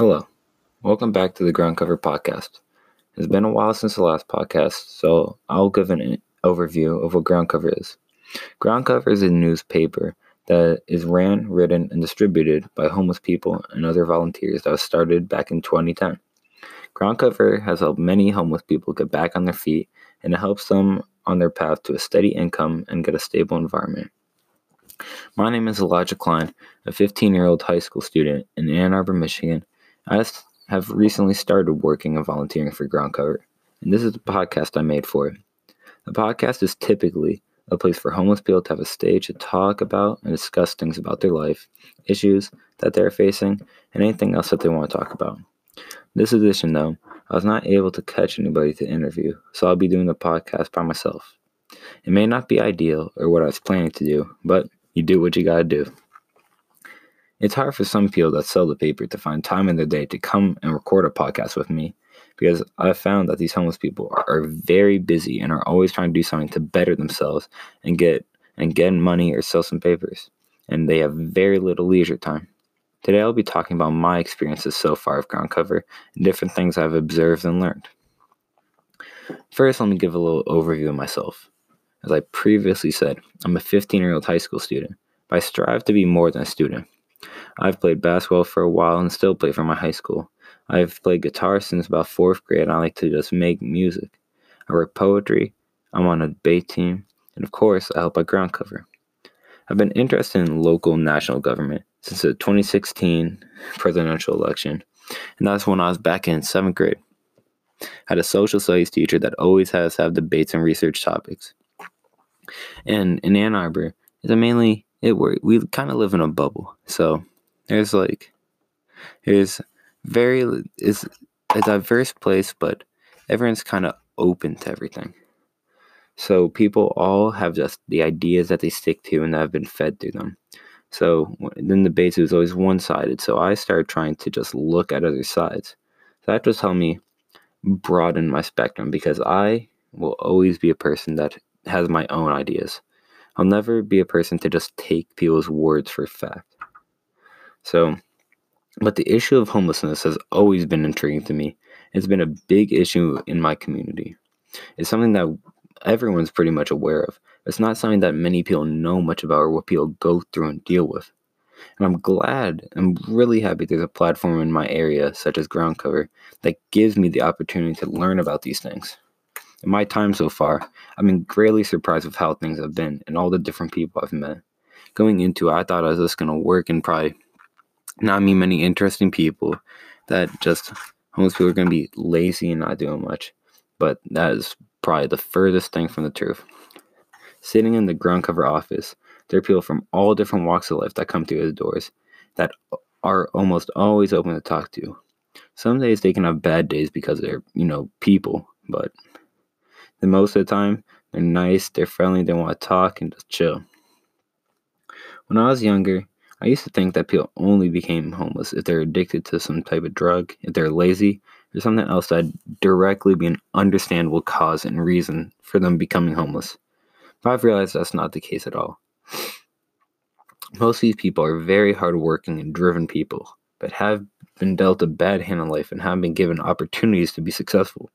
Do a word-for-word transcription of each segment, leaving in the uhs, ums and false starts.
Hello, welcome back to the Groundcover podcast. It's been a while since the last podcast, so I'll give an overview of what Groundcover is. Groundcover is a newspaper that is ran, written, and distributed by homeless people and other volunteers that was started back in twenty ten. Groundcover has helped many homeless people get back on their feet, and it helps them on their path to a steady income and get a stable environment. My name is Elijah Klein, a fifteen-year-old high school student in Ann Arbor, Michigan. I have recently started working and volunteering for Groundcover, and this is the podcast I made for it. The podcast is typically a place for homeless people to have a stage to talk about and discuss things about their life, issues that they're facing, and anything else that they want to talk about. This edition, though, I was not able to catch anybody to interview, so I'll be doing the podcast by myself. It may not be ideal or what I was planning to do, but you do what you gotta do. It's hard for some people that sell the paper to find time in their day to come and record a podcast with me, because I've found that these homeless people are, are very busy and are always trying to do something to better themselves and get and get money or sell some papers, and they have very little leisure time. Today I'll be talking about my experiences so far of Groundcover and different things I've observed and learned. First, let me give a little overview of myself. As I previously said, I'm a fifteen-year-old high school student, but I strive to be more than a student. I've played basketball for a while and still play for my high school. I've played guitar since about fourth grade, and I like to just make music. I write poetry, I'm on a debate team, and of course, I help at Groundcover. I've been interested in local and national government since the twenty sixteen presidential election, and that's when I was back in seventh grade. I had a social studies teacher that always has to have debates and research topics. And in Ann Arbor, it's mainly It we we kind of live in a bubble, so there's like there's very it's a diverse place, but everyone's kind of open to everything. So people all have just the ideas that they stick to and that have been fed through them. So then the debate was always one-sided. So I started trying to just look at other sides. So that just helped me broaden my spectrum, because I will always be a person that has my own ideas. I'll never be a person to just take people's words for fact. So, but the issue of homelessness has always been intriguing to me. It's been a big issue in my community. It's something that everyone's pretty much aware of. It's not something that many people know much about or what people go through and deal with. And I'm glad, I'm really happy there's a platform in my area, such as Groundcover, that gives me the opportunity to learn about these things. In my time so far, I've been greatly surprised with how things have been and all the different people I've met. Going into it, I thought I was just going to work and probably not meet many interesting people, that just homeless people are going to be lazy and not doing much. But that is probably the furthest thing from the truth. Sitting in the Groundcover office, there are people from all different walks of life that come through the doors that are almost always open to talk to. Some days they can have bad days because they're, you know, people, but and most of the time, they're nice, they're friendly, they want to talk and just chill. When I was younger, I used to think that people only became homeless if they're addicted to some type of drug, if they're lazy, or something else that'd directly be an understandable cause and reason for them becoming homeless. But I've realized that's not the case at all. Most of these people are very hardworking and driven people, but have been dealt a bad hand in life and have been given opportunities to be successful.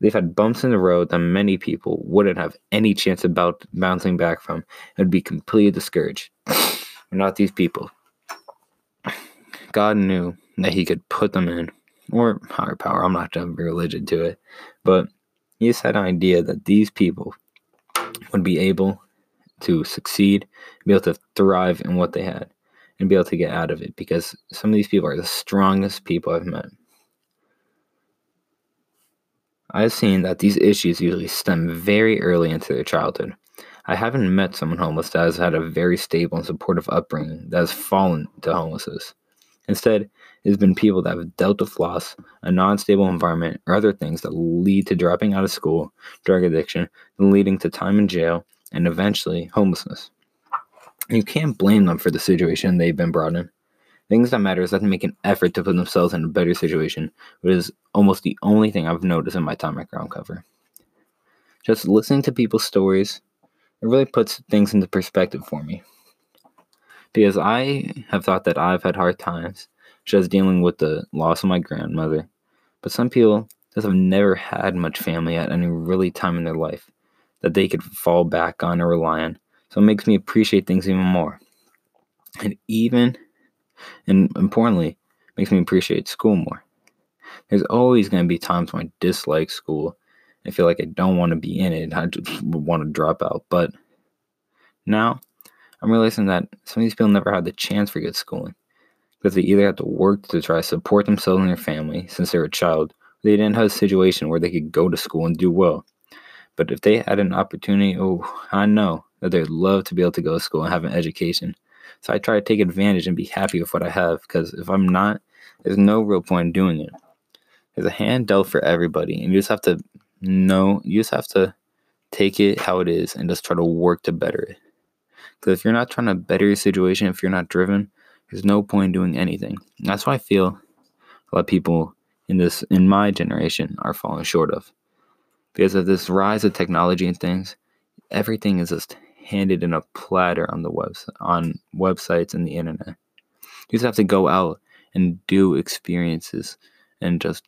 They've had bumps in the road that many people wouldn't have any chance about bouncing back from and would be completely discouraged. We're not these people. God knew that he could put them in, or higher power, I'm not going to be religious to it, but he just had an idea that these people would be able to succeed, be able to thrive in what they had, and be able to get out of it, because some of these people are the strongest people I've met. I've seen that these issues usually stem very early into their childhood. I haven't met someone homeless that has had a very stable and supportive upbringing that has fallen to homelessness. Instead, it's been people that have dealt with loss, a non-stable environment, or other things that lead to dropping out of school, drug addiction, leading to time in jail, and eventually homelessness. You can't blame them for the situation they've been brought in. Things that matter is that they make an effort to put themselves in a better situation, which is almost the only thing I've noticed in my time at Groundcover. Just listening to people's stories, it really puts things into perspective for me. Because I have thought that I've had hard times, which I was dealing with the loss of my grandmother. But some people just have never had much family at any really time in their life that they could fall back on or rely on. So it makes me appreciate things even more. And even, and importantly, makes me appreciate school more. There's always going to be times when I dislike school. I feel like I don't want to be in it. I just want to drop out. But now I'm realizing that some of these people never had the chance for good schooling, because they either had to work to try to support themselves and their family since they were a child, or they didn't have a situation where they could go to school and do well. But if they had an opportunity, oh, I know that they'd love to be able to go to school and have an education. So I try to take advantage and be happy with what I have, because if I'm not, there's no real point in doing it. There's a hand dealt for everybody, and you just have to know, you just have to take it how it is and just try to work to better it. Because if you're not trying to better your situation, if you're not driven, there's no point in doing anything. And that's why I feel a lot of people in this, in my generation, are falling short of. Because of this rise of technology and things, everything is just handed in a platter on the webs- on websites and the internet. You just have to go out and do experiences and just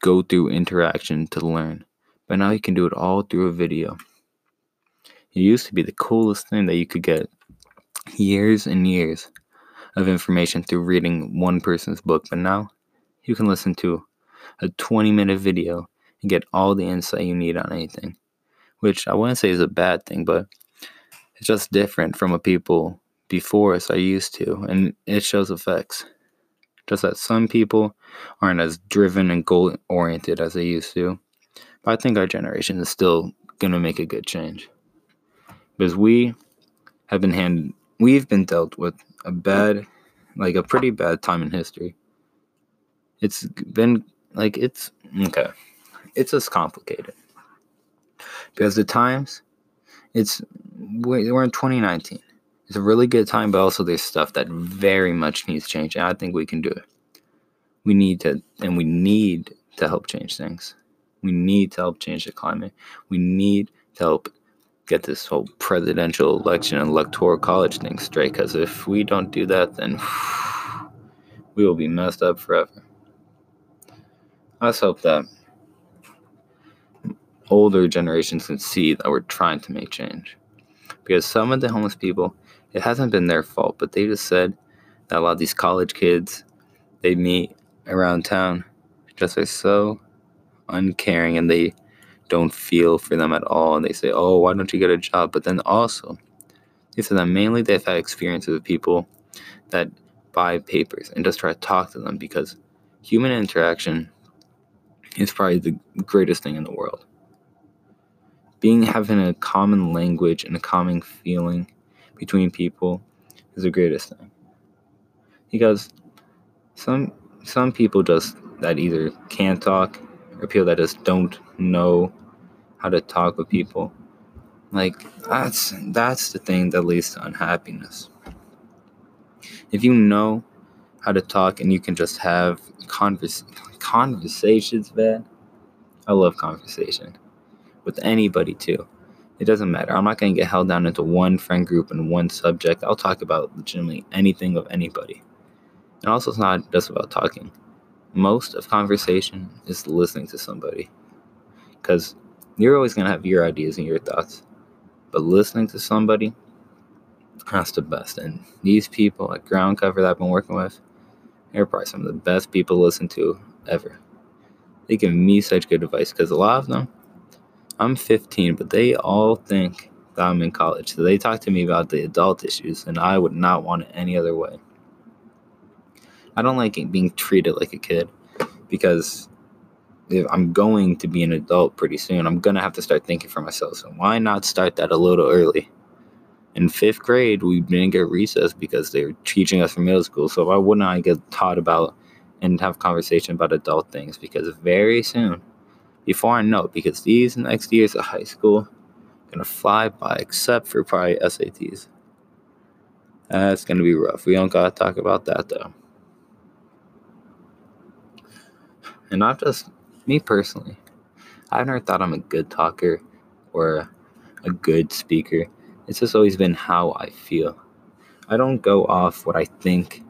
go through interaction to learn. But now you can do it all through a video. It used to be the coolest thing that you could get years and years of information through reading one person's book, but now you can listen to a twenty minute video and get all the insight you need on anything, which I wouldn't say is a bad thing, but it's just different from what people before us are used to, and it shows effects. Just that some people aren't as driven and goal-oriented as they used to, but I think our generation is still going to make a good change, because we have been handed, we've been dealt with a bad, like a pretty bad time in history. It's been, like, it's, okay, it's just complicated. Because the times, it's, we're in twenty nineteen. It's a really good time, but also there's stuff that very much needs change, and I think we can do it. We need to, and we need to help change things. We need to help change the climate. We need to help get this whole presidential election and electoral college thing straight, because if we don't do that, then we will be messed up forever. Let's hope that older generations can see that we're trying to make change. Because some of the homeless people, it hasn't been their fault, but they just said that a lot of these college kids they meet around town just are so uncaring, and they don't feel for them at all, and they say, oh, why don't you get a job? But then also, they said that mainly they've had experiences with people that buy papers and just try to talk to them, because human interaction is probably the greatest thing in the world. Being having a common language and a common feeling between people is the greatest thing. Because some some people just that either can't talk, or people that just don't know how to talk with people. Like, that's that's the thing that leads to unhappiness. If you know how to talk and you can just have converse, conversations, man. I love conversation. With anybody, too. It doesn't matter. I'm not going to get held down into one friend group and one subject. I'll talk about legitimately anything of anybody. And also, it's not just about talking. Most of conversation is listening to somebody, because you're always going to have your ideas and your thoughts, but listening to somebody, that's the best. And these people at Groundcover that I've been working with, they're probably some of the best people to listen to ever. They give me such good advice, because a lot of them, I'm fifteen, but they all think that I'm in college, so they talk to me about the adult issues, and I would not want it any other way. I don't like being treated like a kid, because if I'm going to be an adult pretty soon, I'm going to have to start thinking for myself. So why not start that a little early? In fifth grade, we didn't get recess because they were teaching us from middle school. So why wouldn't I get taught about and have conversation about adult things? Because very soon, before I know it, because these next years of high school are going to fly by, except for probably S A Ts. That's going to be rough. We don't got to talk about that, though. And not just me personally. I've never thought I'm a good talker or a good speaker. It's just always been how I feel. I don't go off what I think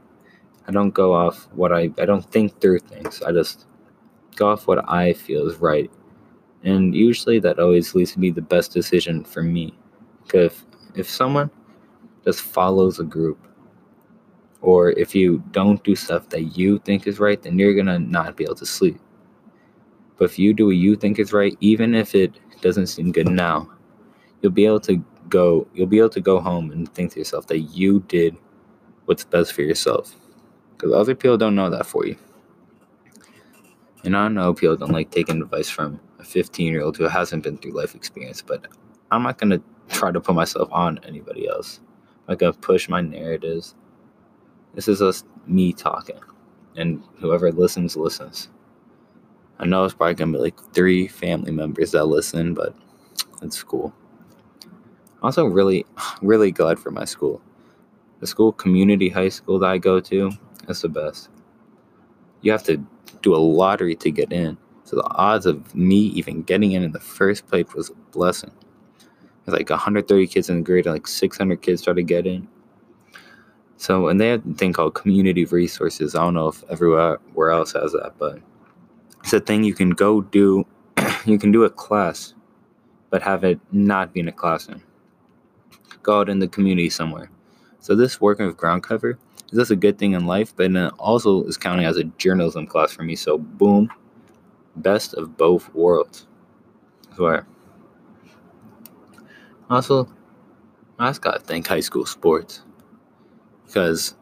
I don't go off what I, I don't think through things. I just go off what I feel is right. And usually that always leads to be the best decision for me. Because if, if someone just follows a group, or if you don't do stuff that you think is right, then you're going to not be able to sleep. But if you do what you think is right, even if it doesn't seem good now, you'll be able to go, you'll be able to go home and think to yourself that you did what's best for yourself. Because other people don't know that for you. And I know people don't like taking advice from a fifteen-year-old who hasn't been through life experience, but I'm not going to try to put myself on anybody else. I'm not going to push my narratives. This is just me talking, and whoever listens, listens. I know it's probably going to be like three family members that listen, but it's cool. I'm also really, really glad for my school. The school, community high school that I go to, that's the best. You have to do a lottery to get in. So the odds of me even getting in in the first place was a blessing. There's like one hundred thirty kids in the grade, and like six hundred kids try to get in. So, and they had a thing called community resources. I don't know if everywhere else has that, but it's a thing you can go do. You can do a class, but have it not be in a classroom. Go out in the community somewhere. So this working with Groundcover, is this a good thing in life? But it also is counting as a journalism class for me. So boom, best of both worlds. I swear. Also, I just gotta thank high school sports, because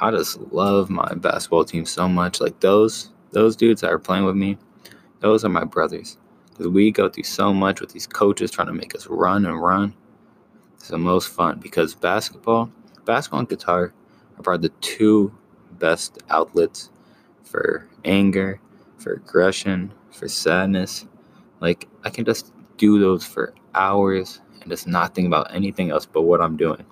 I just love my basketball team so much. Like those those dudes that are playing with me, those are my brothers. Because we go through so much with these coaches trying to make us run and run. It's the most fun, because basketball, basketball and guitar are probably the two best outlets for anger, for aggression, for sadness. Like, I can just do those for hours and just not think about anything else but what I'm doing.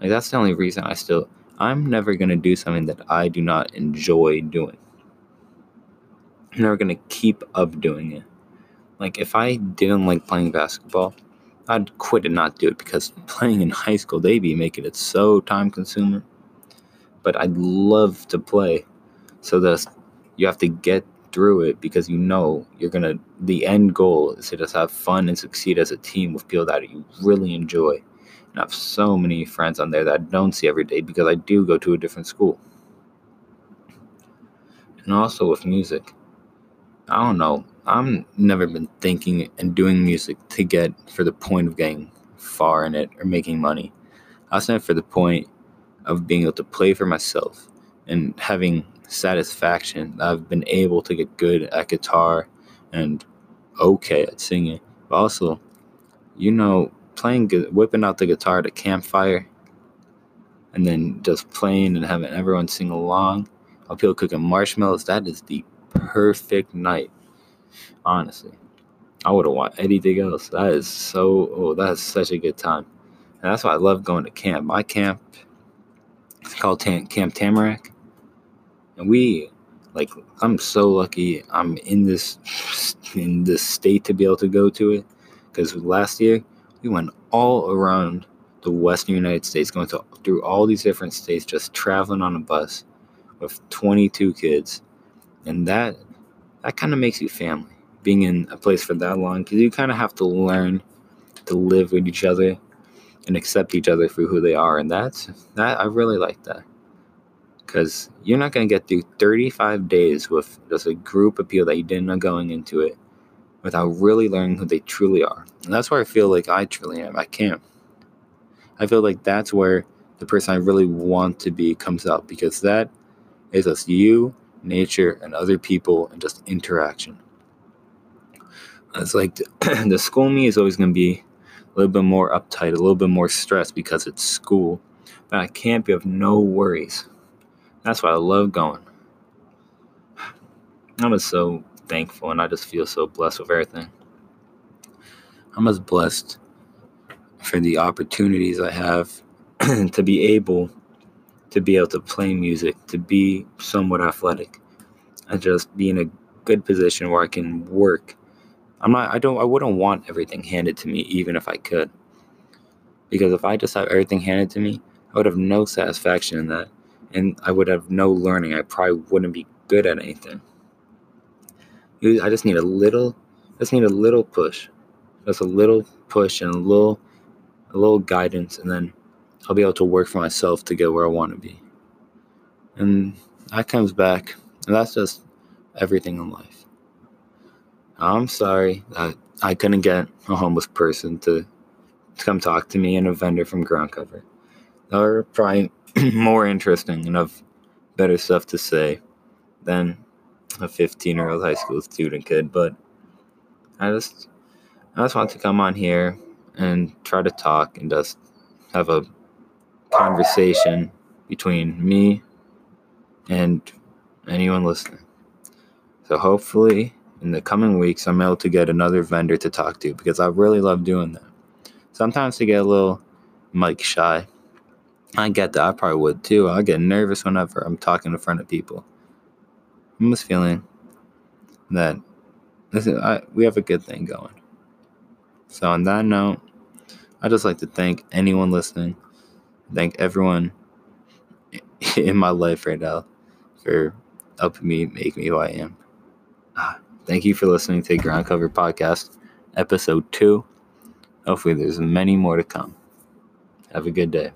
Like, that's the only reason I still, I'm never going to do something that I do not enjoy doing. I'm never going to keep up doing it. Like, if I didn't like playing basketball, I'd quit and not do it, because playing in high school, they be making it so time consuming. But I'd love to play. So that you have to get through it, because you know you're going to, the end goal is to just have fun and succeed as a team with people that you really enjoy. And I have so many friends on there that I don't see every day, because I do go to a different school. And also with music, I don't know. I've never been thinking and doing music to get for the point of getting far in it or making money. I was doing it for the point of being able to play for myself and having satisfaction that I've been able to get good at guitar and okay at singing. But also, you know, playing, whipping out the guitar at a campfire and then just playing and having everyone sing along while people cooking marshmallows, that is the perfect night. Honestly, I would have wanted anything else. That is so, oh, that is such a good time. And that's why I love going to camp. My camp is called Tam- Camp Tamarack. And we, like, I'm so lucky I'm in this, in this state to be able to go to it. Because last year, we went all around the western United States, going to, through all these different states, just traveling on a bus with twenty-two kids. And that... That kind of makes you family, being in a place for that long, because you kind of have to learn to live with each other and accept each other for who they are. And that's, that I really like that, because you're not going to get through thirty-five days with just a group of people that you didn't know going into it without really learning who they truly are. And that's where I feel like I truly am. I can't. I feel like that's where the person I really want to be comes out, because that is just you, nature, and other people, and just interaction. It's like the, the school me is always going to be a little bit more uptight, a little bit more stressed, because it's school, but I can't be of no worries. That's why I love going. I'm just so thankful, and I just feel so blessed with everything. I'm as blessed for the opportunities I have to be able to be able to play music, to be somewhat athletic, and just be in a good position where I can work. I'm not, I don't, I wouldn't want everything handed to me, even if I could. Because if I just have everything handed to me, I would have no satisfaction in that. and I would have no learning. I probably wouldn't be good at anything. I just need a little, just need a little push, just a little push and a little, a little guidance, and then I'll be able to work for myself to get where I want to be. And that comes back, and that's just everything in life. I'm sorry that I couldn't get a homeless person to, to come talk to me and a vendor from Groundcover. They're probably more interesting and have better stuff to say than a fifteen-year-old high school student kid. But I just, I just want to come on here and try to talk and just have a conversation between me and anyone listening. So hopefully in the coming weeks, I'm able to get another vendor to talk to, because I really love doing that. Sometimes I get a little mic shy. I get that. I probably would too. I get nervous whenever I'm talking in front of people. I'm just feeling that this is, I, we have a good thing going. So on that note, I'd just like to thank anyone listening. Thank everyone in my life right now for helping me make me who I am. Ah, thank you for listening to Groundcover Podcast, Episode two. Hopefully there's many more to come. Have a good day.